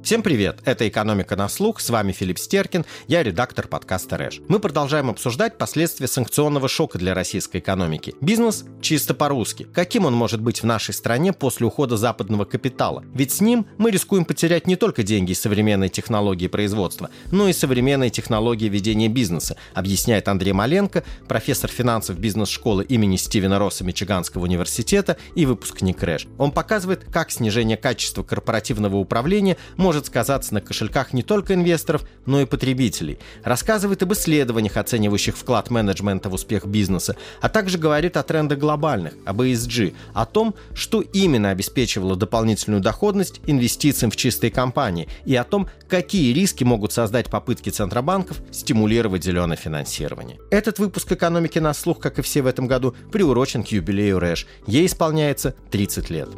Всем привет! Это «Экономика на слух», с вами Филипп Стеркин, я редактор подкаста «Рэш». Мы продолжаем обсуждать последствия санкционного шока для российской экономики. Бизнес чисто по-русски. Каким он может быть в нашей стране после ухода западного капитала? Ведь с ним мы рискуем потерять не только деньги и современные технологии производства, но и современные технологии ведения бизнеса, объясняет Андрей Маленко, профессор финансов бизнес-школы имени Стивена Росса Мичиганского университета и выпускник «Рэш». Он показывает, как снижение качества корпоративного управления может сказаться на кошельках не только инвесторов, но и потребителей. Рассказывает об исследованиях, оценивающих вклад менеджмента в успех бизнеса, а также говорит о трендах глобальных, об ESG, о том, что именно обеспечивало дополнительную доходность инвестициям в чистые компании и о том, какие риски могут создать попытки центробанков стимулировать зеленое финансирование. Этот выпуск «Экономики на слух», как и все в этом году, приурочен к юбилею Рэш. Ей исполняется 30 лет.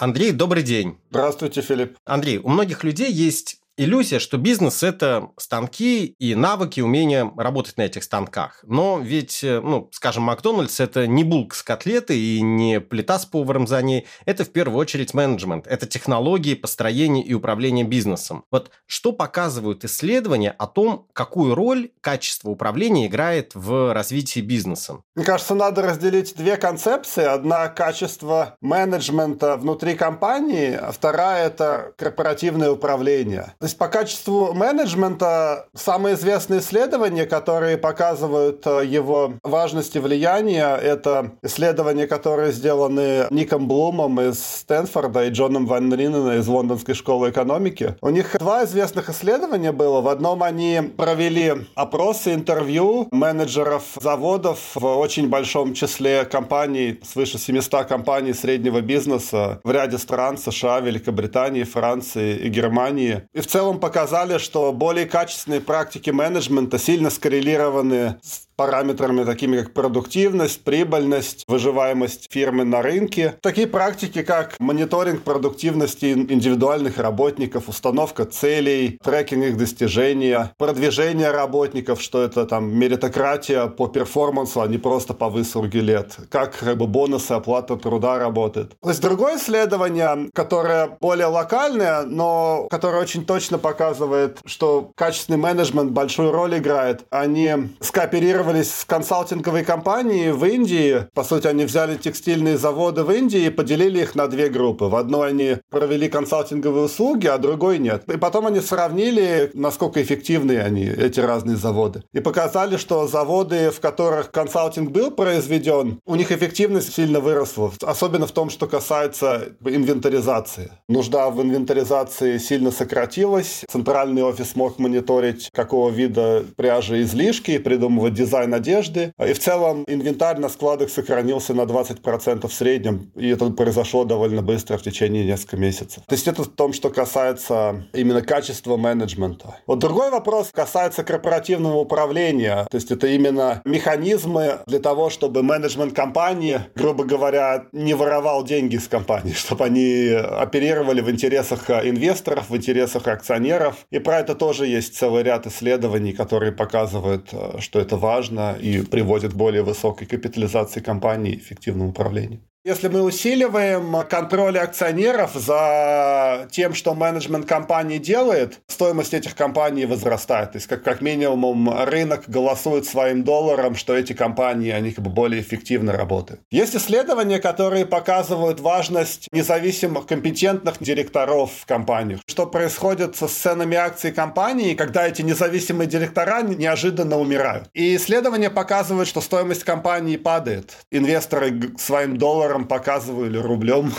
Андрей, добрый день. Здравствуйте, Филипп. Андрей, у многих людей есть иллюзия, что бизнес – это станки и навыки, умение работать на этих станках. Но ведь, скажем, Макдональдс – это не булка с котлетой и не плита с поваром за ней. Это в первую очередь менеджмент. Это технологии построения и управления бизнесом. Вот что показывают исследования о том, какую роль качество управления играет в развитии бизнеса? Мне кажется, надо разделить две концепции. Одна – качество менеджмента внутри компании, а вторая – это корпоративное управление. То есть по качеству менеджмента самые известные исследования, которые показывают его важность и влияние, это исследования, которые сделаны Ником Блумом из Стэнфорда и Джоном Ван Риеменом из Лондонской школы экономики. У них два известных исследования было. В одном они провели опросы, интервью менеджеров заводов в очень большом числе компаний, свыше 700 компаний среднего бизнеса в ряде стран США, Великобритании, Франции и Германии. И в целом показали, что более качественные практики менеджмента сильно скоррелированы с параметрами, такими как продуктивность, прибыльность, выживаемость фирмы на рынке. Такие практики, как мониторинг продуктивности индивидуальных работников, установка целей, трекинг их достижения, продвижение работников, что это там меритократия по перформансу, а не просто по выслуге лет, как бонусы, оплата труда работает. То есть другое исследование, которое более локальное, но которое очень точно показывает, что качественный менеджмент большую роль играет. Они скооперировались с консалтинговой компанией в Индии. По сути, они взяли текстильные заводы в Индии и поделили их на две группы. В одной они провели консалтинговые услуги, а другой нет. И потом они сравнили, насколько эффективны они, эти разные заводы. И показали, что заводы, в которых консалтинг был произведен, у них эффективность сильно выросла. Особенно в том, что касается инвентаризации. Нужда в инвентаризации сильно сократилась. Центральный офис мог мониторить, какого вида пряжи излишки, придумывать дизайн одежды. И в целом инвентарь на складах сохранился на 20% в среднем. И это произошло довольно быстро, в течение нескольких месяцев. То есть это в том, что касается именно качества менеджмента. Вот другой вопрос касается корпоративного управления. То есть это именно механизмы для того, чтобы менеджмент компании, грубо говоря, не воровал деньги из компании, чтобы они оперировали в интересах инвесторов, в интересах акционеров. И про это тоже есть целый ряд исследований, которые показывают, что это важно и приводит к более высокой капитализации компании и эффективному управлению. Если мы усиливаем контроль акционеров за тем, что менеджмент компании делает, стоимость этих компаний возрастает. То есть, как минимум, рынок голосует своим долларом, что эти компании, они более эффективно работают. Есть исследования, которые показывают важность независимых компетентных директоров в компаниях. Что происходит со ценами акций компании, когда эти независимые директора неожиданно умирают. И исследования показывают, что стоимость компании падает. Инвесторы своим долларом показывают, или рублем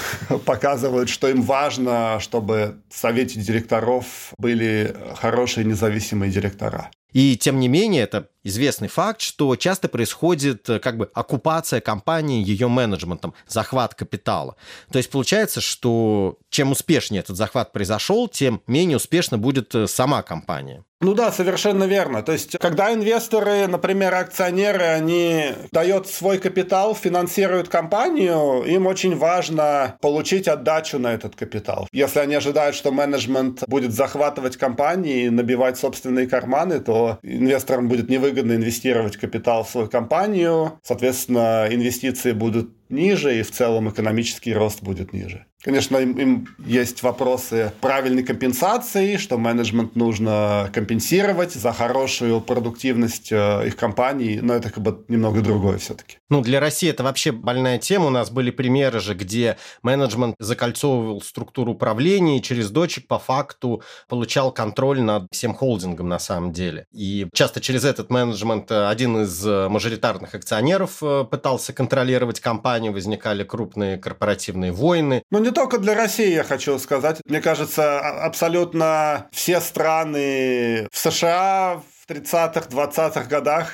показывают, что им важно, чтобы в совете директоров были хорошие независимые директора. И тем не менее, это известный факт, что часто происходит как бы оккупация компании ее менеджментом, захват капитала. То есть получается, что чем успешнее этот захват произошел, тем менее успешно будет сама компания. Ну да, совершенно верно. То есть, когда инвесторы, например, акционеры, они дают свой капитал, финансируют компанию, им очень важно получить отдачу на этот капитал. Если они ожидают, что менеджмент будет захватывать компании и набивать собственные карманы, то инвесторам будет невыгодно инвестировать капитал в свою компанию. Соответственно, инвестиции будут ниже, и в целом экономический рост будет ниже. Конечно, им есть вопросы правильной компенсации, что менеджмент нужно компенсировать за хорошую продуктивность их компаний, но это как бы немного другое все-таки. Ну, для России это вообще больная тема. У нас были примеры же, где менеджмент закольцовывал структуру управления и через дочек по факту получал контроль над всем холдингом на самом деле. И часто через этот менеджмент один из мажоритарных акционеров пытался контролировать компанию, возникали крупные корпоративные войны. Ну, не только для России, я хочу сказать. Мне кажется, абсолютно все страны в США в 30-х, 20-х годах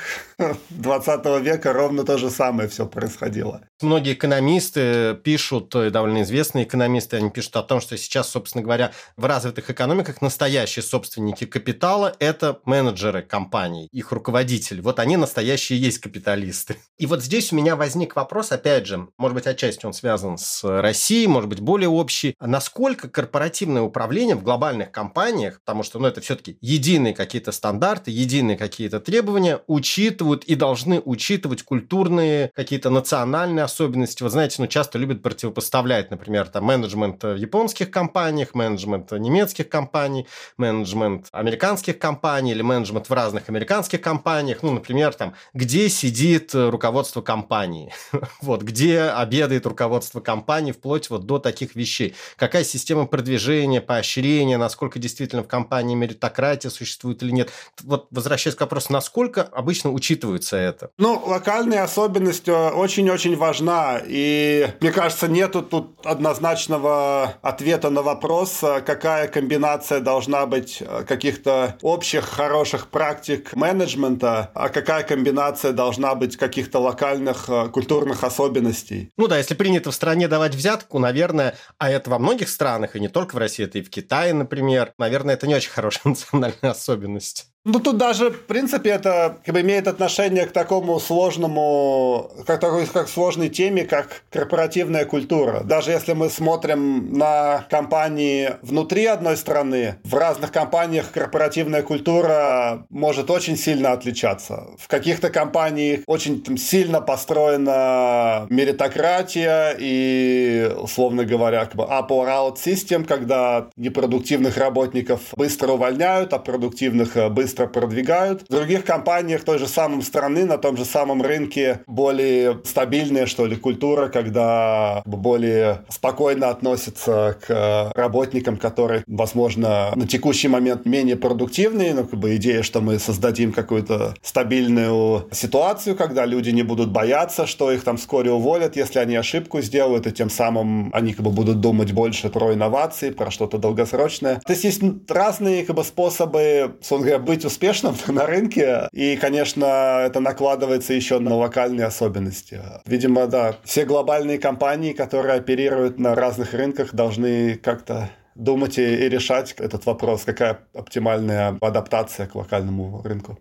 20 века ровно то же самое все происходило. Многие экономисты пишут, довольно известные экономисты, они пишут о том, что сейчас, собственно говоря, в развитых экономиках настоящие собственники капитала – это менеджеры компаний, их руководители. Вот они настоящие есть капиталисты. И вот здесь у меня возник вопрос, опять же, может быть, отчасти он связан с Россией, может быть, более общий. Насколько корпоративное управление в глобальных компаниях, потому что это все-таки единые какие-то стандарты, единые какие-то требования, учитывают и должны учитывать культурные, какие-то национальные особенности. Вот знаете, часто любят противопоставлять, например, менеджмент в японских компаниях, менеджмент немецких компаний, менеджмент американских компаний или менеджмент в разных американских компаниях. Например, где сидит руководство компании, где обедает руководство компании, вплоть до таких вещей. Какая система продвижения, поощрения, насколько действительно в компании меритократия существует или нет. Возвращаясь к вопросу, насколько обычно учитывается это? Локальная особенность очень-очень важна. И, мне кажется, нету тут однозначного ответа на вопрос, какая комбинация должна быть каких-то общих хороших практик менеджмента, а какая комбинация должна быть каких-то локальных культурных особенностей. Если принято в стране давать взятку, наверное, а это во многих странах, и не только в России, это и в Китае, например, наверное, это не очень хорошая национальная особенность. Тут даже, в принципе, это имеет отношение к такому сложному, как сложной теме, как корпоративная культура. Даже если мы смотрим на компании внутри одной страны, в разных компаниях корпоративная культура может очень сильно отличаться. В каких-то компаниях очень сильно построена меритократия и, условно говоря, up or out system, когда непродуктивных работников быстро увольняют, а продуктивных быстро продвигают. В других компаниях той же самой страны, на том же самом рынке более стабильная, что ли, культура, когда более спокойно относятся к работникам, которые, возможно, на текущий момент менее продуктивные. Идея, что мы создадим какую-то стабильную ситуацию, когда люди не будут бояться, что их вскоре уволят, если они ошибку сделают, и тем самым они будут думать больше про инновации, про что-то долгосрочное. То есть разные способы, собственно говоря, быть успешным на рынке, и, конечно, это накладывается еще на локальные особенности. Видимо, да, все глобальные компании, которые оперируют на разных рынках, должны как-то думать и решать этот вопрос, какая оптимальная адаптация к локальному рынку.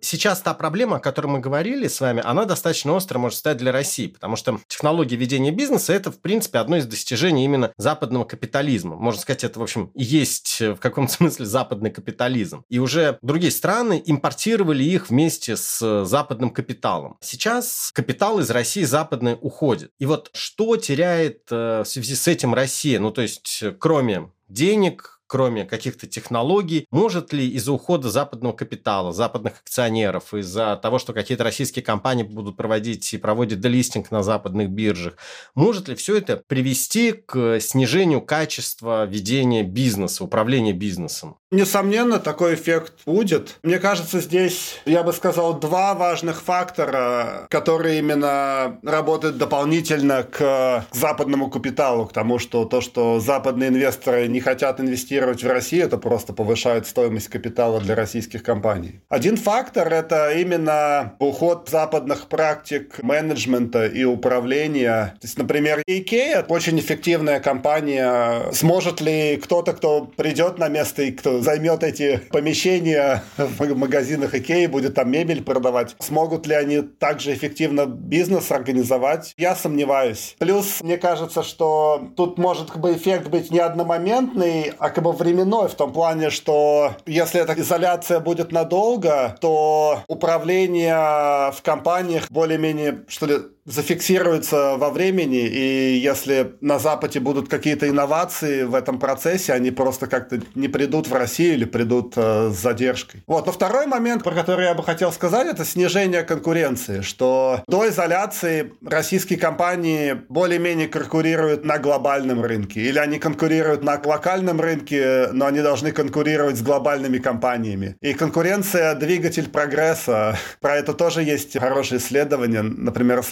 Сейчас та проблема, о которой мы говорили с вами, она достаточно остро может стать для России, потому что технологии ведения бизнеса – это, в принципе, одно из достижений именно западного капитализма. Можно сказать, это, в общем, и есть в каком-то смысле западный капитализм. И уже другие страны импортировали их вместе с западным капиталом. Сейчас капитал из России западной уходит. И что теряет в связи с этим Россия? То есть, кроме денег, кроме каких-то технологий, может ли из-за ухода западного капитала, западных акционеров, из-за того, что какие-то российские компании будут проводить и проводят делистинг на западных биржах, может ли все это привести к снижению качества ведения бизнеса, управления бизнесом? Несомненно, такой эффект будет. Мне кажется, здесь, я бы сказал, два важных фактора, которые именно работают дополнительно к западному капиталу, к тому, что то, что западные инвесторы не хотят инвестировать в Россию, это просто повышает стоимость капитала для российских компаний. Один фактор – это именно уход западных практик менеджмента и управления. То есть, например, IKEA – очень эффективная компания. Сможет ли кто-то, кто придет на место и кто займет эти помещения в магазинах IKEA, будет там мебель продавать. Смогут ли они также эффективно бизнес организовать? Я сомневаюсь. Плюс, мне кажется, что тут может эффект быть не одномоментный, а временной, в том плане, что если эта изоляция будет надолго, то управление в компаниях более-менее, что ли, зафиксируется во времени, и если на Западе будут какие-то инновации в этом процессе, они просто как-то не придут в Россию или придут с задержкой. Вот. Но второй момент, про который я бы хотел сказать, это снижение конкуренции, что до изоляции российские компании более-менее конкурируют на глобальном рынке, или они конкурируют на локальном рынке, но они должны конкурировать с глобальными компаниями. И конкуренция – двигатель прогресса. Про это тоже есть хорошие исследования, например,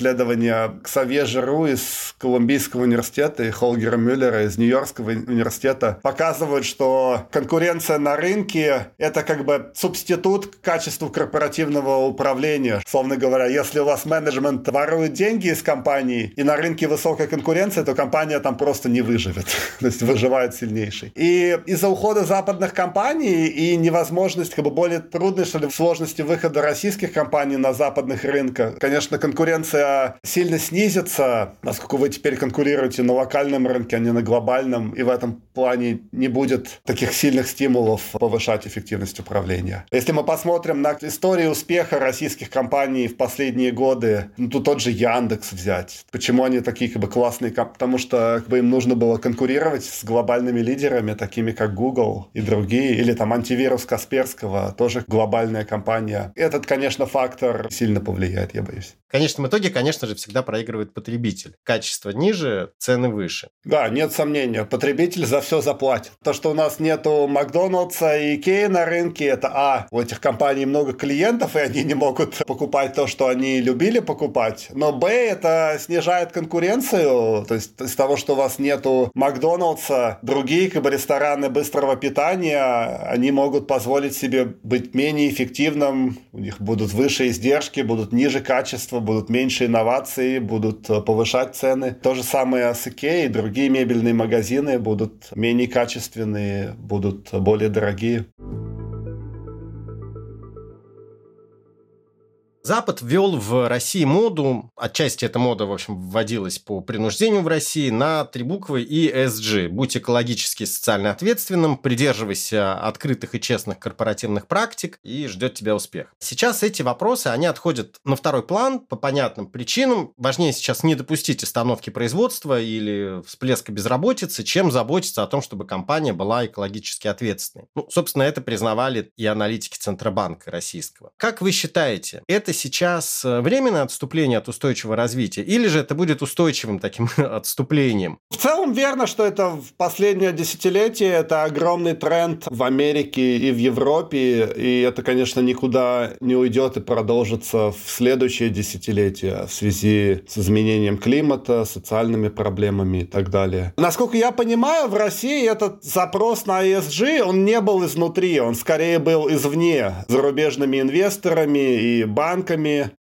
Ксавье Жиру из Колумбийского университета и Холгера Мюллера из Нью-Йоркского университета показывают, что конкуренция на рынке – это как бы субститут к качеству корпоративного управления. Словно говоря, если у вас менеджмент ворует деньги из компании и на рынке высокая конкуренция, то компания там просто не выживет. То есть выживает сильнейший. И из-за ухода западных компаний и невозможность, как бы более трудной, что ли, сложности выхода российских компаний на западных рынках, конечно, конкуренция сильно снизится, поскольку вы теперь конкурируете на локальном рынке, а не на глобальном, и в этом плане не будет таких сильных стимулов повышать эффективность управления. Если мы посмотрим на историю успеха российских компаний в последние годы, то тот же Яндекс взять. Почему они такие как бы классные? Потому что как бы, им нужно было конкурировать с глобальными лидерами, такими как Google и другие, или там антивирус Касперского, тоже глобальная компания. Этот, конечно, фактор сильно повлияет, я боюсь. В конечном итоге, конечно же, всегда проигрывает потребитель. Качество ниже, цены выше. Да, нет сомнения. Потребитель за все заплатит. То, что у нас нету Макдональдса и Икеи на рынке, это у этих компаний много клиентов, и они не могут покупать то, что они любили покупать. Но это снижает конкуренцию. То есть из того, что у вас нету Макдональдса, другие как бы рестораны быстрого питания, они могут позволить себе быть менее эффективным. У них будут выше издержки, будут ниже качества, будут меньше инновации, будут повышать цены. То же самое с IKEA, и другие мебельные магазины будут менее качественные, будут более дорогие. Запад ввел в России моду, отчасти эта мода, в общем, вводилась по принуждению в России, на три буквы ESG. Будь экологически и социально ответственным, придерживайся открытых и честных корпоративных практик, и ждет тебя успех. Сейчас эти вопросы, они отходят на второй план по понятным причинам. Важнее сейчас не допустить остановки производства или всплеска безработицы, чем заботиться о том, чтобы компания была экологически ответственной. Собственно, это признавали и аналитики Центробанка российского. Как вы считаете, это сейчас временное отступление от устойчивого развития, или же это будет устойчивым таким отступлением? В целом верно, что это в последнее десятилетие, это огромный тренд в Америке и в Европе, и это, конечно, никуда не уйдет и продолжится в следующее десятилетие в связи с изменением климата, социальными проблемами и так далее. Насколько я понимаю, в России этот запрос на ESG, он не был изнутри, он скорее был извне, зарубежными инвесторами и банками.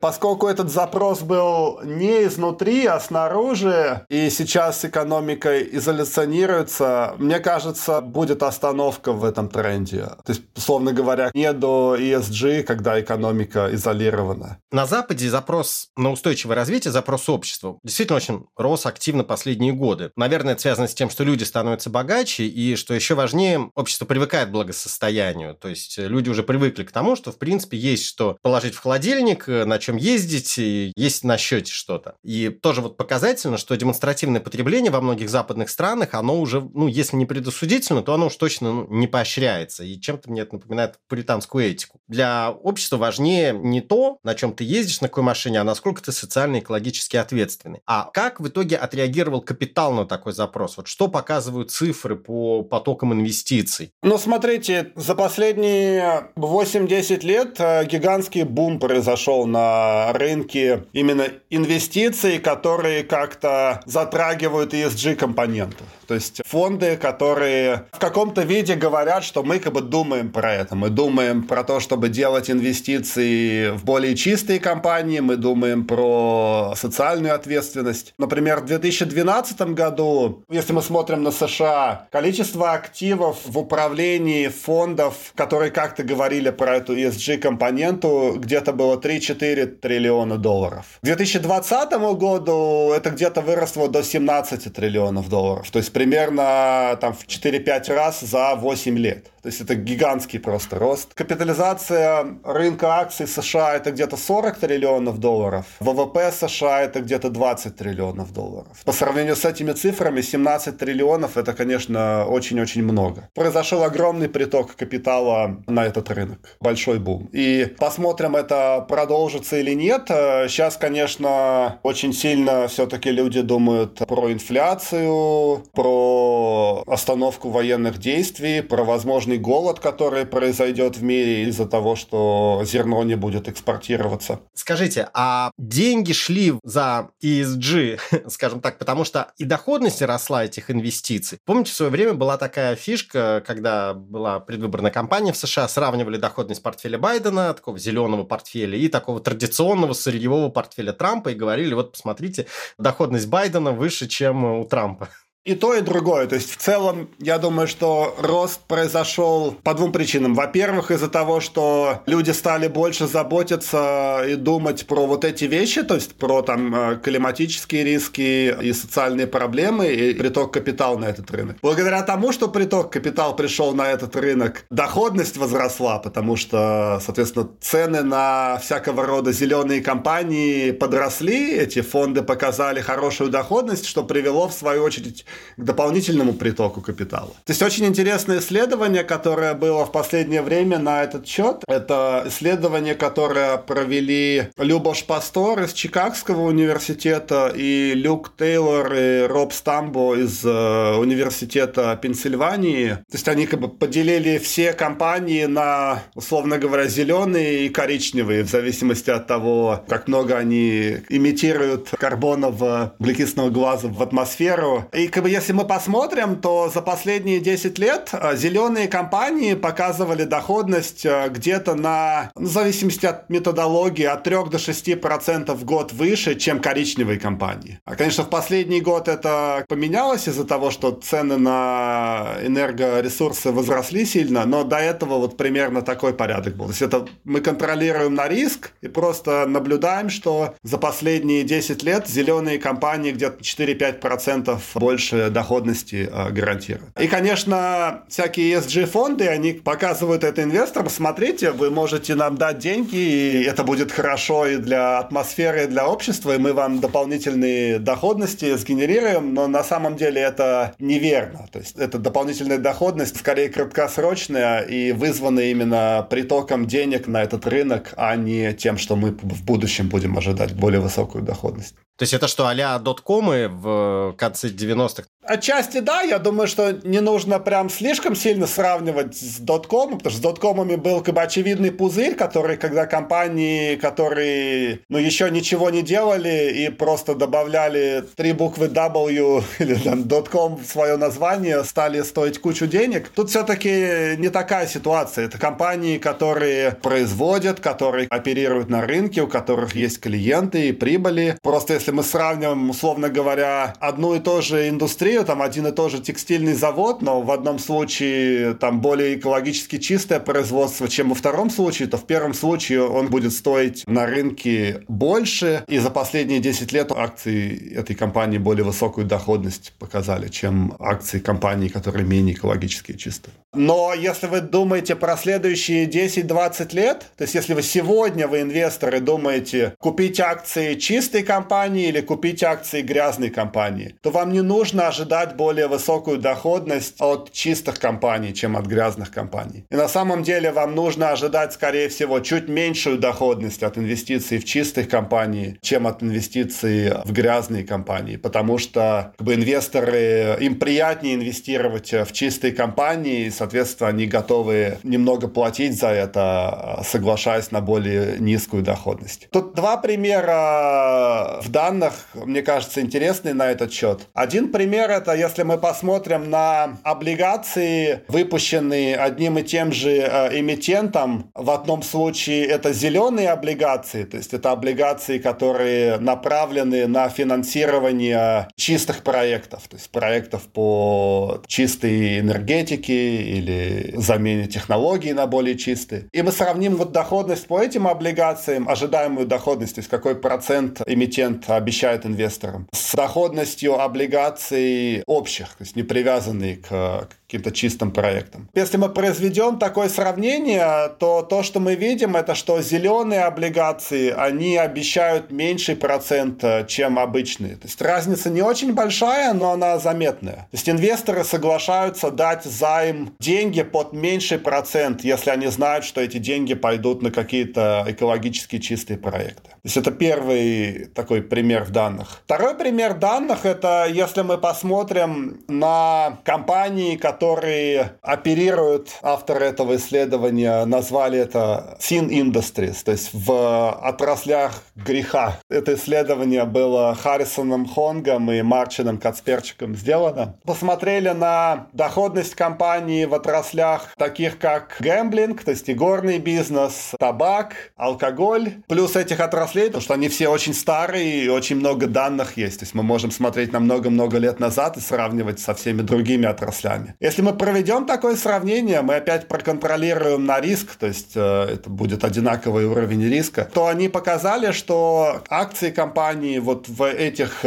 Поскольку этот запрос был не изнутри, а снаружи, и сейчас экономика изоляционируется, мне кажется, будет остановка в этом тренде. То есть, условно говоря, не до ESG, когда экономика изолирована. На Западе запрос на устойчивое развитие, запрос общества, действительно очень рос активно последние годы. Наверное, это связано с тем, что люди становятся богаче, и, что еще важнее, общество привыкает к благосостоянию. То есть люди уже привыкли к тому, что, в принципе, есть что положить в холодильник, денег, на чем ездить, и есть на счете что-то. И тоже вот показательно, что демонстративное потребление во многих западных странах, оно уже, ну, если не предосудительно, то оно уж точно не поощряется. И чем-то мне это напоминает пуританскую этику. Для общества важнее не то, на чем ты ездишь, на какой машине, а насколько ты социально и экологически ответственный. А как в итоге отреагировал капитал на такой запрос? Вот что показывают цифры по потокам инвестиций? Ну, смотрите, за последние 8-10 лет гигантский бум произошел на рынке именно инвестиций, которые как-то затрагивают ESG-компоненты. То есть фонды, которые в каком-то виде говорят, что мы как бы думаем про это. Мы думаем про то, чтобы делать инвестиции в более чистые компании, мы думаем про социальную ответственность. Например, в 2012 году, если мы смотрим на США, количество активов в управлении фондов, которые как-то говорили про эту ESG-компоненту, где-то было 3-4 триллиона долларов. К 2020 году это где-то выросло до 17 триллионов долларов. То есть примерно там, в 4-5 раз за 8 лет. То есть это гигантский просто рост. Капитализация рынка акций США – это где-то 40 триллионов долларов. ВВП США – это где-то 20 триллионов долларов. По сравнению с этими цифрами, 17 триллионов – это, конечно, очень-очень много. Произошел огромный приток капитала на этот рынок. Большой бум. И посмотрим, это продолжится или нет. Сейчас, конечно, очень сильно все-таки люди думают про инфляцию, про остановку военных действий, про возможный голод, который произойдет в мире из-за того, что зерно не будет экспортироваться. Скажите, а деньги шли за ESG, скажем так, потому что и доходность росла этих инвестиций. Помните, в свое время была такая фишка, когда была предвыборная кампания в США, сравнивали доходность портфеля Байдена, такого зеленого портфеля, и такого традиционного сырьевого портфеля Трампа, и говорили, вот посмотрите, доходность Байдена выше, чем у Трампа. И то, и другое. То есть, в целом, я думаю, что рост произошел по двум причинам. Во-первых, из-за того, что люди стали больше заботиться и думать про вот эти вещи, то есть про там климатические риски и социальные проблемы, и приток капитала на этот рынок. Благодаря тому, что приток капитала пришел на этот рынок, доходность возросла, потому что, соответственно, цены на всякого рода зеленые компании подросли, эти фонды показали хорошую доходность, что привело, в свою очередь, к дополнительному притоку капитала. То есть очень интересное исследование, которое было в последнее время на этот счет. Это исследование, которое провели Любош Пастор из Чикагского университета и Люк Тейлор и Роб Стамбо из университета Пенсильвании. То есть они как бы поделили все компании на, условно говоря, зеленые и коричневые, в зависимости от того, как много они имитируют карбонового углекислого газа в атмосферу. И как бы если мы посмотрим, то за последние 10 лет зеленые компании показывали доходность где-то на, в зависимости от методологии, от 3 до 6% в год выше, чем коричневые компании. А, конечно, в последний год это поменялось из-за того, что цены на энергоресурсы возросли сильно, но до этого вот примерно такой порядок был. То есть это мы контролируем на риск и просто наблюдаем, что за последние 10 лет зеленые компании где-то 4-5% больше доходности гарантирует. И, конечно, всякие ESG-фонды, они показывают это инвесторам. Смотрите, вы можете нам дать деньги, и это будет хорошо и для атмосферы, и для общества, и мы вам дополнительные доходности сгенерируем, но на самом деле это неверно. То есть это дополнительная доходность, скорее краткосрочная, и вызвана именно притоком денег на этот рынок, а не тем, что мы в будущем будем ожидать более высокую доходность. То есть это что, а-ля доткомы в конце 90-х? Отчасти да, я думаю, что не нужно прям слишком сильно сравнивать с доткомом, потому что с доткомами был как бы очевидный пузырь, который, когда компании, которые еще ничего не делали и просто добавляли 3 буквы W или там дотком в свое название, стали стоить кучу денег. Тут все-таки не такая ситуация. Это компании, которые производят, которые оперируют на рынке, у которых есть клиенты и прибыли. Просто если мы сравним, условно говоря, одну и ту же индустрию, индустрию, там один и тот же текстильный завод, но в одном случае там более экологически чистое производство, чем во втором случае, то в первом случае он будет стоить на рынке больше, и за последние 10 лет акции этой компании более высокую доходность показали, чем акции компаний, которые менее экологически чистые. Но если вы думаете про следующие 10-20 лет, то есть если вы сегодня, вы инвесторы, думаете купить акции чистой компании или купить акции грязной компании, то вам не нужно ожидать более высокую доходность от чистых компаний, чем от грязных компаний. И на самом деле вам нужно ожидать, скорее всего, чуть меньшую доходность от инвестиций в чистых компаний, чем от инвестиций в грязные компании, потому что инвесторы, им приятнее инвестировать в чистые компании, и, соответственно, они готовы немного платить за это, соглашаясь на более низкую доходность. Тут два примера в данных, мне кажется, интересные на этот счет. Один пример — это если мы посмотрим на облигации, выпущенные одним и тем же эмитентом. В одном случае это зеленые облигации, то есть это облигации, которые направлены на финансирование чистых проектов, то есть проектов по чистой энергетике или замене технологий на более чистые. И мы сравним вот доходность по этим облигациям, ожидаемую доходность, то есть какой процент эмитент обещает инвесторам, с доходностью облигаций общих, то есть не привязанные к каким-то чистым проектам. Если мы произведем такое сравнение, то что мы видим, это что зеленые облигации, они обещают меньший процент, чем обычные. То есть разница не очень большая, но она заметная. То есть инвесторы соглашаются дать займ деньги под меньший процент, если они знают, что эти деньги пойдут на какие-то экологически чистые проекты. То есть это первый такой пример в данных. Второй пример данных — это если мы посмотрим на компании, которые оперируют, авторы этого исследования назвали это sin industries, то есть в отраслях греха. Это исследование было Харрисоном Хонгом и Марчином Кацперчиком сделано. Посмотрели на доходность компаний в отраслях таких как гэмблинг, то есть игорный бизнес, табак, алкоголь, плюс этих отраслей, потому что они все очень старые и очень много данных есть. То есть мы можем смотреть на много-много лет назад и сравнивать со всеми другими отраслями. Если мы проведем такое сравнение, мы опять проконтролируем на риск, то есть это будет одинаковый уровень риска, то они показали, что акции компании вот в этих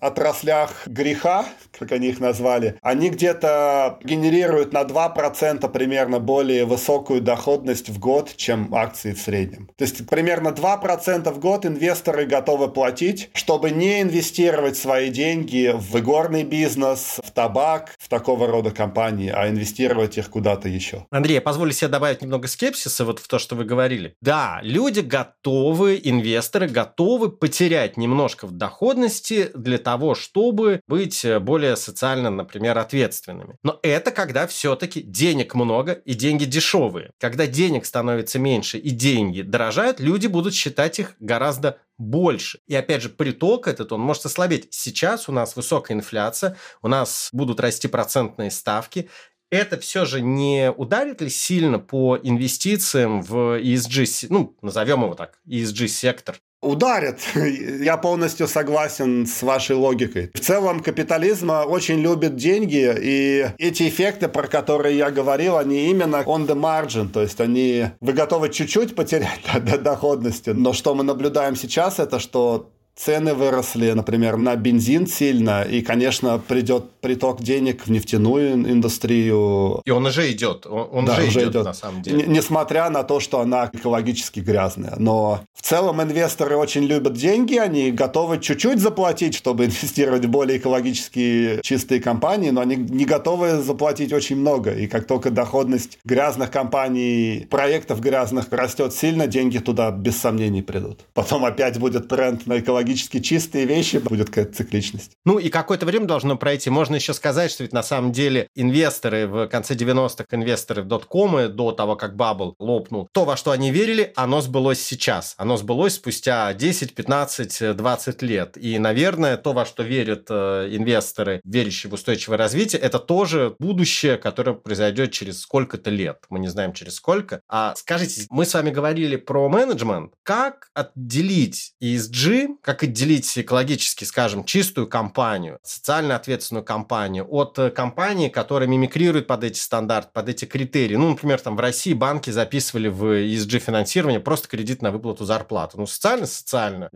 отраслях греха, как они их назвали, они где-то генерируют на 2% примерно более высокую доходность в год, чем акции в среднем. То есть примерно 2% в год инвесторы готовы платить, чтобы не инвестировать свои деньги в игорный бизнес, в табак, в такого рода компании, а инвестировать их куда-то еще. Андрей, позволю себе добавить немного скепсиса вот в то, что вы говорили. Да, люди готовы, инвесторы готовы потерять немножко в доходности для того, чтобы быть более социально, например, ответственными. Но это когда все-таки денег много и деньги дешевые. Когда денег становится меньше и деньги дорожают, люди будут считать их гораздо больше. И опять же, приток этот, он может ослабеть. Сейчас у нас высокая инфляция, у нас будут расти процентные ставки. Это все же не ударит ли сильно по инвестициям в ESG, назовем его так, ESG-сектор? Ударит. Я полностью согласен с вашей логикой. В целом капитализм очень любит деньги, и эти эффекты, про которые я говорил, они именно on the margin, то есть вы готовы чуть-чуть потерять до доходности, но что мы наблюдаем сейчас, это что цены выросли, например, на бензин сильно, и, конечно, придет приток денег в нефтяную индустрию. И он уже идет, он уже идет на самом деле. Несмотря на то, что она экологически грязная. Но в целом инвесторы очень любят деньги, они готовы чуть-чуть заплатить, чтобы инвестировать в более экологически чистые компании, но они не готовы заплатить очень много. И как только доходность грязных компаний, проектов грязных растет сильно, деньги туда без сомнений придут. Потом опять будет тренд на экологические чистые вещи, будет какая-то цикличность. И какое-то время должно пройти. Можно еще сказать, что ведь на самом деле инвесторы в конце 90-х, инвесторы в доткомы, до того, как бабл лопнул, то, во что они верили, оно сбылось сейчас. Оно сбылось спустя 10, 15, 20 лет. И, наверное, то, во что верят инвесторы, верящие в устойчивое развитие, это тоже будущее, которое произойдет через сколько-то лет. Мы не знаем, через сколько. А скажите, мы с вами говорили про менеджмент. Как отделить ESG, как как отделить экологически, скажем, чистую компанию, социально ответственную компанию от компании, которая мимикрирует под эти стандарты, под эти критерии. Ну, например, там в России банки записывали в ESG финансирование просто кредит на выплату зарплаты. Ну, социально-социально,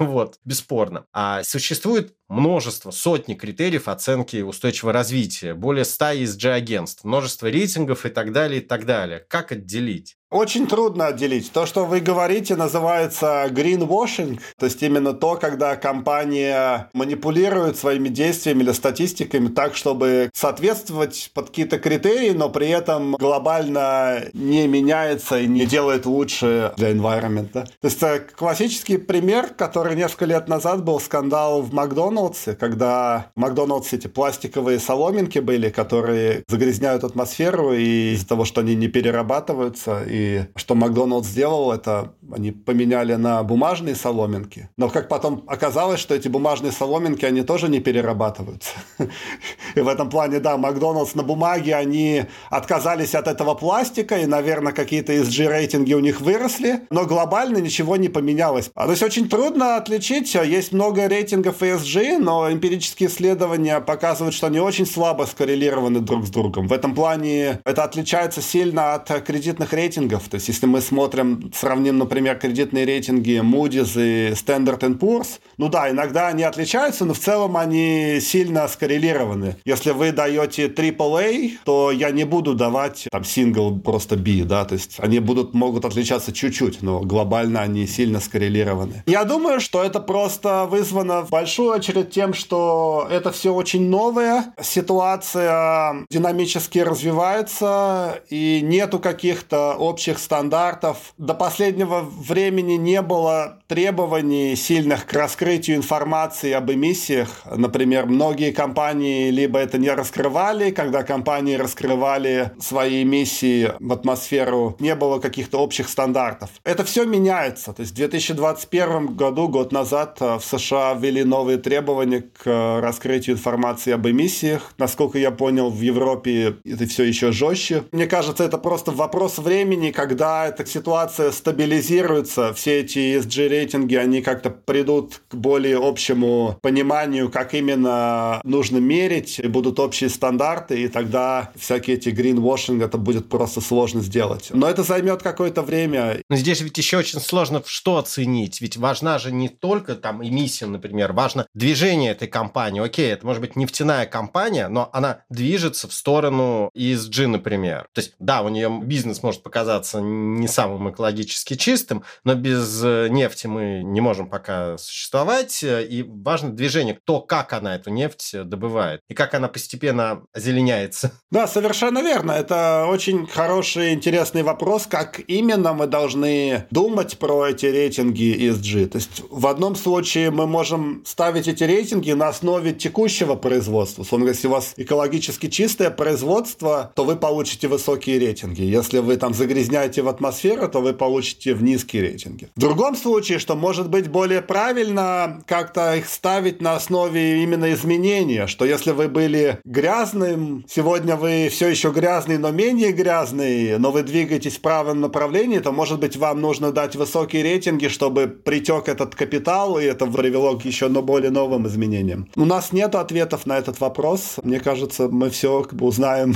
вот, бесспорно. А существует множество, сотни критериев оценки устойчивого развития, более 100 ESG-агентств, множество рейтингов и так далее, и так далее. Как отделить? Очень трудно отделить. То, что вы говорите, называется greenwashing, то есть именно то, когда компания манипулирует своими действиями или статистиками так, чтобы соответствовать под какие-то критерии, но при этом глобально не меняется и не делает лучше для environment. То есть классический пример, который несколько лет назад был скандал в Макдональдсе, когда в Макдональдсе эти пластиковые соломинки были, которые загрязняют атмосферу, и из-за того, что они не перерабатываются, и что Макдональдс сделал, это они поменяли на бумажные соломинки. Но как потом оказалось, что эти бумажные соломинки, они тоже не перерабатываются. И в этом плане, да, Макдональдс на бумаге, они отказались от этого пластика, и, наверное, какие-то ESG-рейтинги у них выросли, но глобально ничего не поменялось. То есть очень трудно отличить. Есть много рейтингов ESG, но эмпирические исследования показывают, что они очень слабо скоррелированы друг с другом. В этом плане это отличается сильно от кредитных рейтингов. То есть если мы смотрим, сравним, например, кредитные рейтинги Moody's и Standard & Poor's, ну да, иногда они отличаются, но в целом они сильно скоррелированы. Если вы даете AAA, то я не буду давать там сингл просто B, да, то есть они могут отличаться чуть-чуть, но глобально они сильно скоррелированы. Я думаю, что это просто вызвано в большую очередь тем, что это все очень новое, ситуация динамически развивается, и нету каких-то общих стандартов. До последнего времени не было требований сильных к раскрытию информации об эмиссиях. Например, многие компании либо это не раскрывали, когда компании раскрывали свои эмиссии в атмосферу, не было каких-то общих стандартов. Это все меняется. То есть в 2021 году, год назад, в США ввели новые требования к раскрытию информации об эмиссиях. Насколько я понял, в Европе это все еще жестче. Мне кажется, это просто вопрос времени, когда эта ситуация стабилизируется, все эти ESG-рейтинги, они как-то придут к более общему пониманию, как именно нужно мерить, и будут общие стандарты, и тогда всякие эти greenwashing, это будет просто сложно сделать. Но это займет какое-то время. Но здесь ведь еще очень сложно что оценить, ведь важна же не только там эмиссия, например, важно движение этой компании. Окей, это может быть нефтяная компания, но она движется в сторону ESG, например. То есть, да, у нее бизнес может показаться не самым экологически чистым, но без нефти мы не можем пока существовать, и важно движение, то, как она эту нефть добывает, и как она постепенно озеленяется. Да, совершенно верно. Это очень хороший, интересный вопрос, как именно мы должны думать про эти рейтинги ESG. То есть в одном случае мы можем ставить эти рейтинги на основе текущего производства. Словно, если у вас экологически чистое производство, то вы получите высокие рейтинги. Если вы там загрязняете в атмосферу, то вы получите в низкие рейтинги. В другом случае, что может быть более правильно как-то их ставить на основе именно изменения, что если вы были грязным, сегодня вы все еще грязный, но менее грязный, но вы двигаетесь в правом направлении, то, может быть, вам нужно дать высокие рейтинги, чтобы притек этот капитал, и это привело к еще более новым изменениям. У нас нет ответов на этот вопрос. Мне кажется, мы все как бы узнаем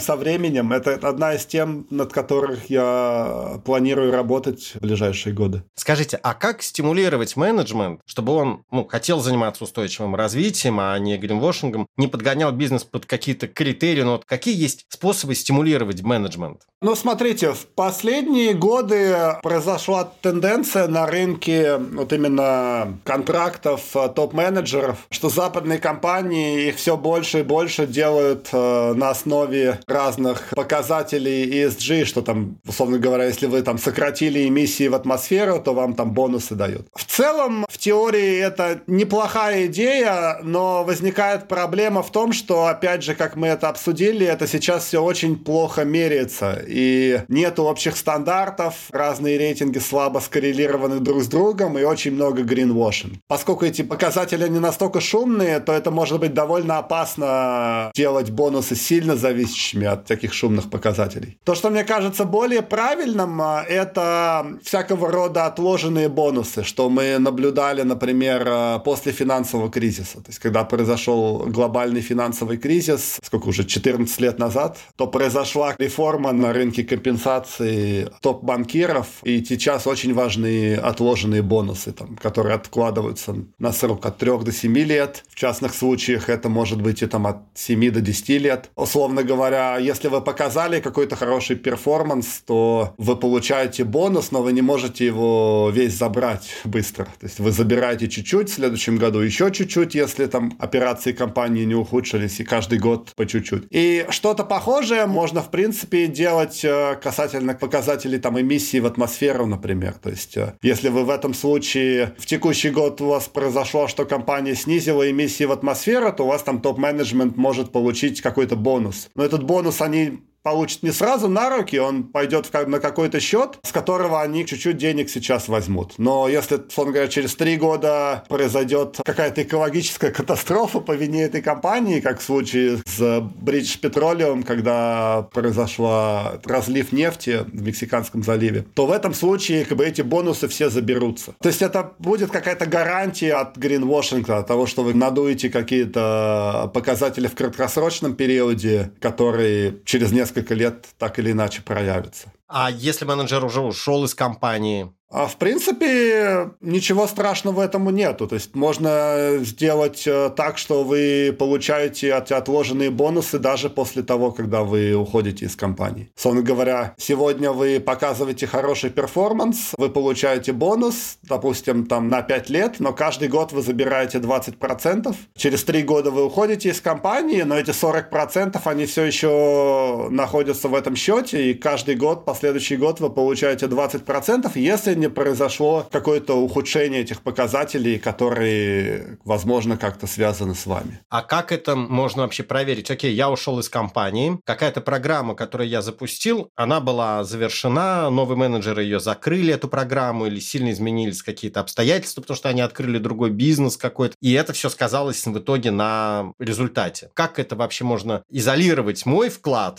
со временем. Это одна из тем, над которых я планирую работать в ближайшие годы. Скажите, а как стимулировать менеджмент, чтобы он хотел заниматься устойчивым развитием, а не гринвошингом, не подгонял бизнес под какие-то критерии? Но какие есть способы стимулировать менеджмент? Ну, смотрите, в последние годы произошла тенденция на рынке вот именно контрактов топ-менеджеров, что западные компании их все больше и больше делают на основе разных показателей ESG, что там, условно говоря, если вы там сократили эмиссии в атмосферу, то вам там бонусы дают. В целом, в теории это неплохая идея, но возникает проблема в том, что, опять же, как мы это обсудили, это сейчас все очень плохо меряется, и нету общих стандартов, разные рейтинги слабо скоррелированы друг с другом, и очень много greenwashing. Поскольку эти показатели не настолько шумные, то это может быть довольно опасно делать бонусы сильно зависящими от таких шумных показателей. То, что мне кажется более правильным, это всякого рода отложенные бонусы, что мы наблюдали, например, после финансового кризиса. То есть, когда произошел глобальный финансовый кризис, сколько уже, 14 лет назад, то произошла реформа на рынке компенсации топ-банкиров, и сейчас очень важны отложенные бонусы, там, которые откладываются на срок от 3 до 7 лет. В частных случаях это может быть и там, от 7 до 10 лет. Условно говоря, если вы показали какой-то хороший перформанс, то вы получаете бонус, но вы не можете его весь забрать быстро. То есть вы забираете чуть-чуть, в следующем году еще чуть-чуть, если там операции компании не ухудшились, и каждый год по чуть-чуть. И что-то похожее можно, в принципе, делать касательно показателей там, эмиссии в атмосферу, например. То есть если вы в этом случае в текущий год у вас произошло, что компания снизила эмиссии в атмосферу, то у вас там топ-менеджмент может получить какой-то бонус. Но этот бонус они получат не сразу на руки, он пойдет на какой-то счет, с которого они чуть-чуть денег сейчас возьмут. Но если, условно говоря, через 3 года произойдет какая-то экологическая катастрофа по вине этой компании, как в случае с British Petroleum, когда произошла разлив нефти в Мексиканском заливе, то в этом случае как бы, эти бонусы все заберутся. То есть это будет какая-то гарантия от гринвошинга, от того, что вы надуете какие-то показатели в краткосрочном периоде, которые через несколько лет так или иначе проявится. А если менеджер уже ушел из компании? А в принципе, ничего страшного этому нету. То есть можно сделать так, что вы получаете отложенные бонусы даже после того, когда вы уходите из компании. Словно говоря, сегодня вы показываете хороший перформанс, вы получаете бонус, допустим, там на 5 лет, но каждый год вы забираете 20%. Через 3 года вы уходите из компании, но эти 40% они все еще находятся в этом счете, и каждый год, последующий год вы получаете 20%, если не произошло какое-то ухудшение этих показателей, которые, возможно, как-то связаны с вами. А как это можно вообще проверить? Окей, я ушел из компании, какая-то программа, которую я запустил, она была завершена, новые менеджеры ее закрыли, эту программу, или сильно изменились какие-то обстоятельства, потому что они открыли другой бизнес какой-то, и это все сказалось в итоге на результате. Как это вообще можно изолировать мой вклад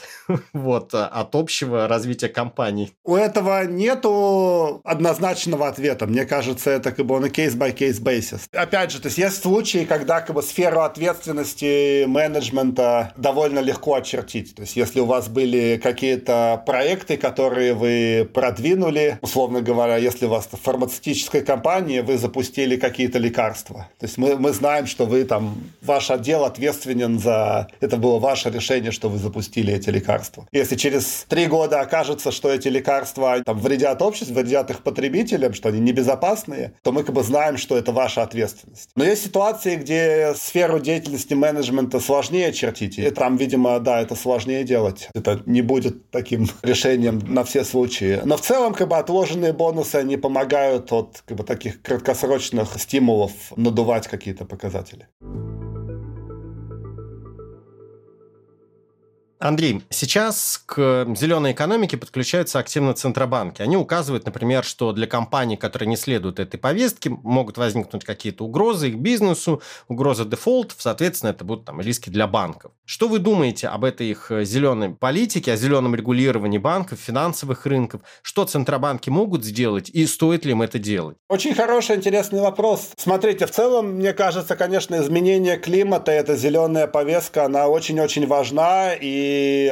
вот, от общего развития компаний? У этого нету однозначного ответа. Мне кажется, это как бы на case-by-case basis. Опять же, то есть есть случаи, когда как бы сферу ответственности менеджмента довольно легко очертить. То есть если у вас были какие-то проекты, которые вы продвинули, условно говоря, если у вас фармацевтическая компания, вы запустили какие-то лекарства. То есть мы знаем, что вы там, ваш отдел ответственен за... Это было ваше решение, что вы запустили эти лекарства. Если через 3 года окажется, что эти лекарства там, вредят обществу, вредят их потребителям, что они небезопасные, то мы как бы знаем, что это ваша ответственность. Но есть ситуации, где сферу деятельности менеджмента сложнее чертить, и там, видимо, да, это сложнее делать. Это не будет таким решением на все случаи. Но в целом как бы отложенные бонусы, они помогают от как бы, таких краткосрочных стимулов надувать какие-то показатели. Андрей, сейчас к зеленой экономике подключаются активно центробанки. Они указывают, например, что для компаний, которые не следуют этой повестке, могут возникнуть какие-то угрозы их бизнесу, угроза дефолтов, соответственно, это будут там, риски для банков. Что вы думаете об этой их зеленой политике, о зеленом регулировании банков, финансовых рынков? Что центробанки могут сделать и стоит ли им это делать? Очень хороший, интересный вопрос. Смотрите, в целом, мне кажется, конечно, изменение климата, эта зеленая повестка, она очень-очень важна и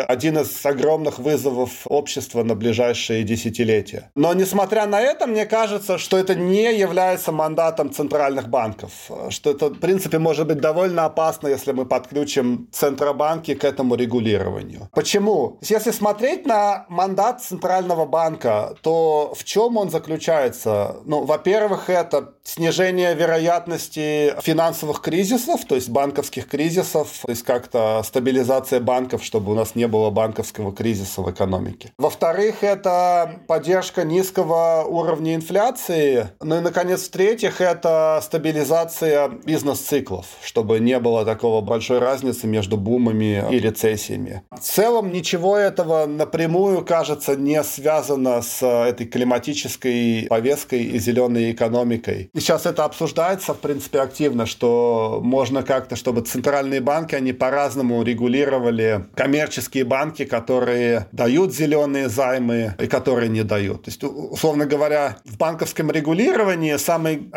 один из огромных вызовов общества на ближайшие десятилетия. Но, несмотря на это, мне кажется, что это не является мандатом центральных банков. Что это, в принципе, может быть довольно опасно, если мы подключим центробанки к этому регулированию. Почему? Если смотреть на мандат Центрального банка, то в чем он заключается? Ну, во-первых, это снижение вероятности финансовых кризисов, то есть банковских кризисов, то есть как-то стабилизация банков, чтобы чтобы у нас не было банковского кризиса в экономике. Во-вторых, это поддержка низкого уровня инфляции. Ну и, наконец, в-третьих, это стабилизация бизнес-циклов, чтобы не было такого большой разницы между бумами и рецессиями. В целом, ничего этого напрямую, кажется, не связано с этой климатической повесткой и зеленой экономикой. И сейчас это обсуждается, в принципе, активно, что можно как-то, чтобы центральные банки, они по-разному регулировали коммерческие банки, которые дают зеленые займы и которые не дают. То есть, условно говоря, в банковском регулировании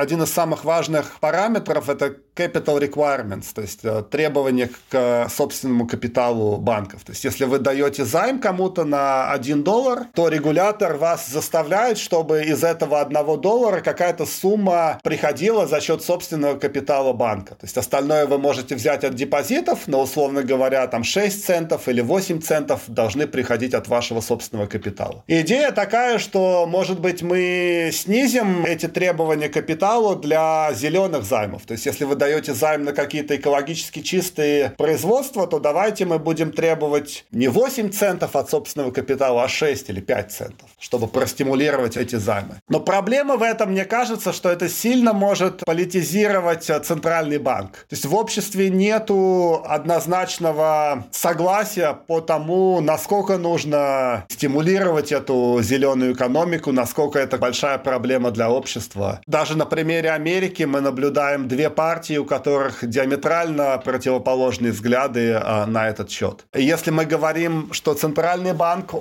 один из самых важных параметров – это capital requirements, то есть требования к собственному капиталу банков. То есть если вы даете займ кому-то на $1, то регулятор вас заставляет, чтобы из этого $1 какая-то сумма приходила за счет собственного капитала банка. То есть остальное вы можете взять от депозитов, но, условно говоря, там 6 центов или 8 центов должны приходить от вашего собственного капитала. Идея такая, что, может быть, мы снизим эти требования к капиталу для зеленых займов. То есть если вы даете займ на какие-то экологически чистые производства, то давайте мы будем требовать не 8 центов от собственного капитала, а 6 или 5 центов, чтобы простимулировать эти займы. Но проблема в этом, мне кажется, что это сильно может политизировать центральный банк. То есть в обществе нету однозначного согласия по тому, насколько нужно стимулировать эту зеленую экономику, насколько это большая проблема для общества. Даже на примере Америки мы наблюдаем две партии, у которых диаметрально противоположные взгляды на этот счет. Если мы говорим, что центральный банк,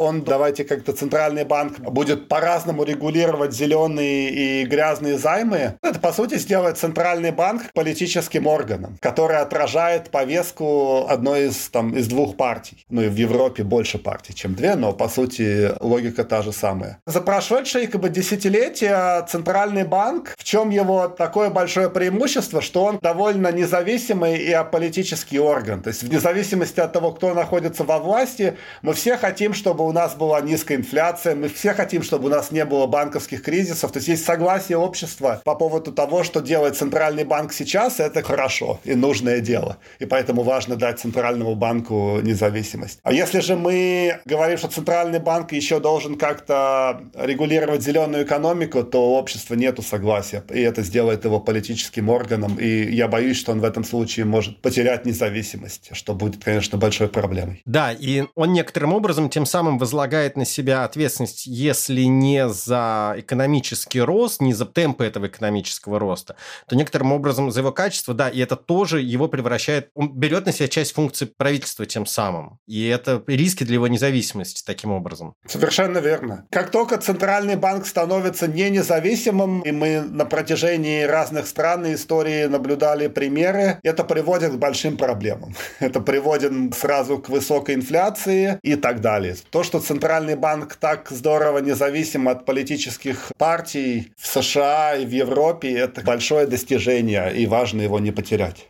центральный банк будет по-разному регулировать зеленые и грязные займы, это, по сути, сделает центральный банк политическим органом, который отражает повестку одной из двух партий. Ну и в Европе больше партий, чем две, но, по сути, логика та же самая. За прошедшие десятилетия центральный банк, в чем его такое большое преимущество, что он довольно независимый и аполитический орган. То есть вне зависимости от того, кто находится во власти, мы все хотим, чтобы у нас была низкая инфляция, мы все хотим, чтобы у нас не было банковских кризисов. То есть есть согласие общества по поводу того, что делает центральный банк сейчас, это хорошо и нужное дело. И поэтому важно дать центральному банку независимость. А если же мы говорим, что центральный банк еще должен как-то регулировать зеленую экономику, то у общества нету согласия. И это сделает его политическим органом. И я боюсь, что он в этом случае может потерять независимость, что будет, конечно, большой проблемой. Да, и он некоторым образом тем самым возлагает на себя ответственность, если не за экономический рост, не за темпы этого экономического роста, то некоторым образом за его качество, да, и это тоже его превращает, он берет на себя часть функций правительства тем самым. И это риски для его независимости таким образом. Совершенно верно. Как только центральный банк становится не независимым, и мы на протяжении разных стран и истории наблюдали примеры, это приводит к большим проблемам. Это приводит сразу к высокой инфляции и так далее. То, что центральный банк так здорово независим от политических партий в США и в Европе, это большое достижение, и важно его не потерять.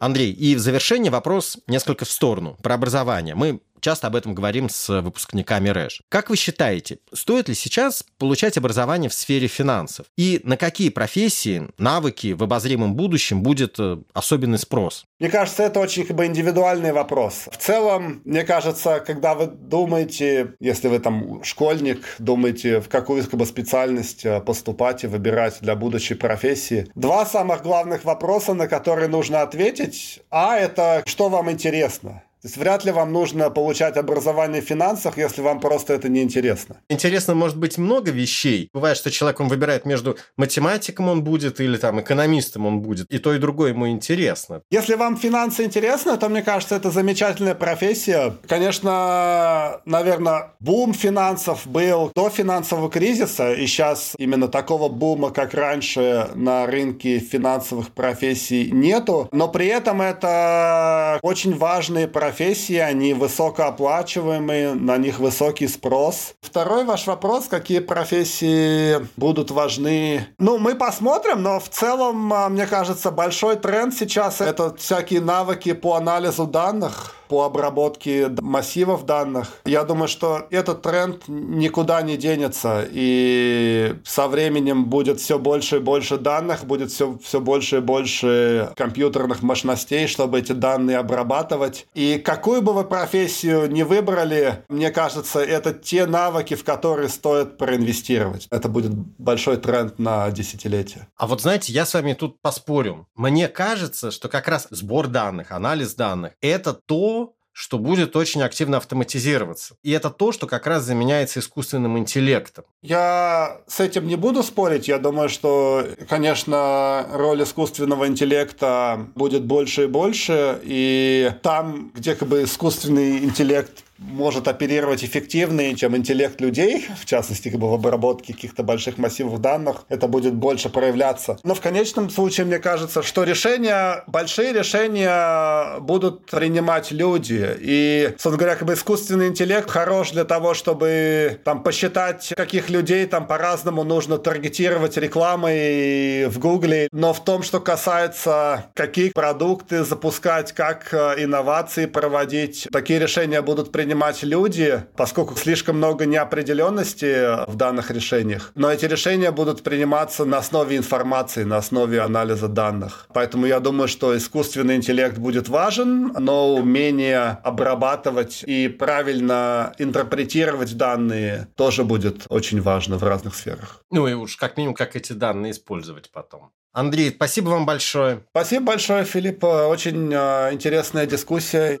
Андрей, и в завершение вопрос несколько в сторону, про образование. Мы часто об этом говорим с выпускниками Рэш. Как вы считаете, стоит ли сейчас получать образование в сфере финансов? И на какие профессии, навыки в обозримом будущем будет особенный спрос? Мне кажется, это очень индивидуальный вопрос. В целом, мне кажется, когда вы думаете, если вы там школьник, думаете, в какую специальность поступать и выбирать для будущей профессии, два самых главных вопроса, на которые нужно ответить. Это что вам интересно? То есть вряд ли вам нужно получать образование в финансах, если вам просто это неинтересно. Интересно может быть много вещей. Бывает, что человек он выбирает между математиком он будет или там экономистом он будет. И то, и другое ему интересно. Если вам финансы интересны, то, мне кажется, это замечательная профессия. Конечно, наверное, бум финансов был до финансового кризиса. И сейчас именно такого бума, как раньше, на рынке финансовых профессий нету. Но при этом это очень важные профессии, профессии, они высокооплачиваемые, на них высокий спрос. Второй ваш вопрос, какие профессии будут важны? Ну, мы посмотрим, но в целом, мне кажется, большой тренд сейчас — это всякие навыки по анализу данных, по обработке массивов данных. Я думаю, что этот тренд никуда не денется, и со временем будет все больше и больше данных, будет все больше и больше компьютерных мощностей, чтобы эти данные обрабатывать. И какую бы вы профессию ни выбрали, мне кажется, это те навыки, в которые стоит проинвестировать. Это будет большой тренд на десятилетие. А вот знаете, я с вами тут поспорю. Мне кажется, что как раз сбор данных, анализ данных – это то, что будет очень активно автоматизироваться. И это то, что как раз заменяется искусственным интеллектом. Я с этим не буду спорить. Я думаю, что, конечно, роль искусственного интеллекта будет больше и больше. И там, где как бы искусственный интеллект может оперировать эффективнее, чем интеллект людей, в частности, как бы в обработке каких-то больших массивов данных, это будет больше проявляться. Но в конечном случае, мне кажется, что большие решения будут принимать люди. И, собственно говоря, как бы искусственный интеллект хорош для того, чтобы там посчитать, каких людей там по-разному нужно таргетировать рекламой в Google. Но в том, что касается, какие продукты запускать, как инновации проводить, такие решения будут принимать люди, поскольку слишком много неопределенности в данных решениях. Но эти решения будут приниматься на основе информации, на основе анализа данных. Поэтому я думаю, что искусственный интеллект будет важен, но умение обрабатывать и правильно интерпретировать данные тоже будет очень важно в разных сферах. Ну и уж как минимум, как эти данные использовать потом. Андрей, спасибо вам большое. Спасибо большое, Филипп. Очень интересная дискуссия.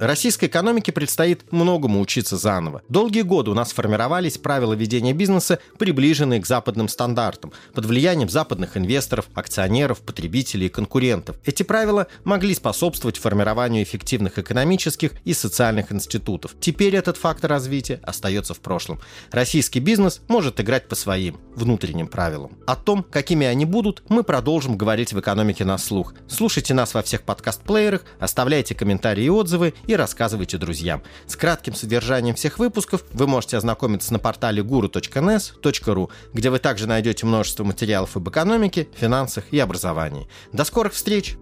Российской экономике предстоит многому учиться заново. Долгие годы у нас формировались правила ведения бизнеса, приближенные к западным стандартам, под влиянием западных инвесторов, акционеров, потребителей и конкурентов. Эти правила могли способствовать формированию эффективных экономических и социальных институтов. Теперь этот фактор развития остается в прошлом. Российский бизнес может играть по своим внутренним правилам. О том, какими они будут, мы продолжим говорить в «Экономике на слух». Слушайте нас во всех подкаст-плеерах, оставляйте комментарии и отзывы, и рассказывайте друзьям. С кратким содержанием всех выпусков вы можете ознакомиться на портале guru.ns.ru, где вы также найдете множество материалов об экономике, финансах и образовании. До скорых встреч!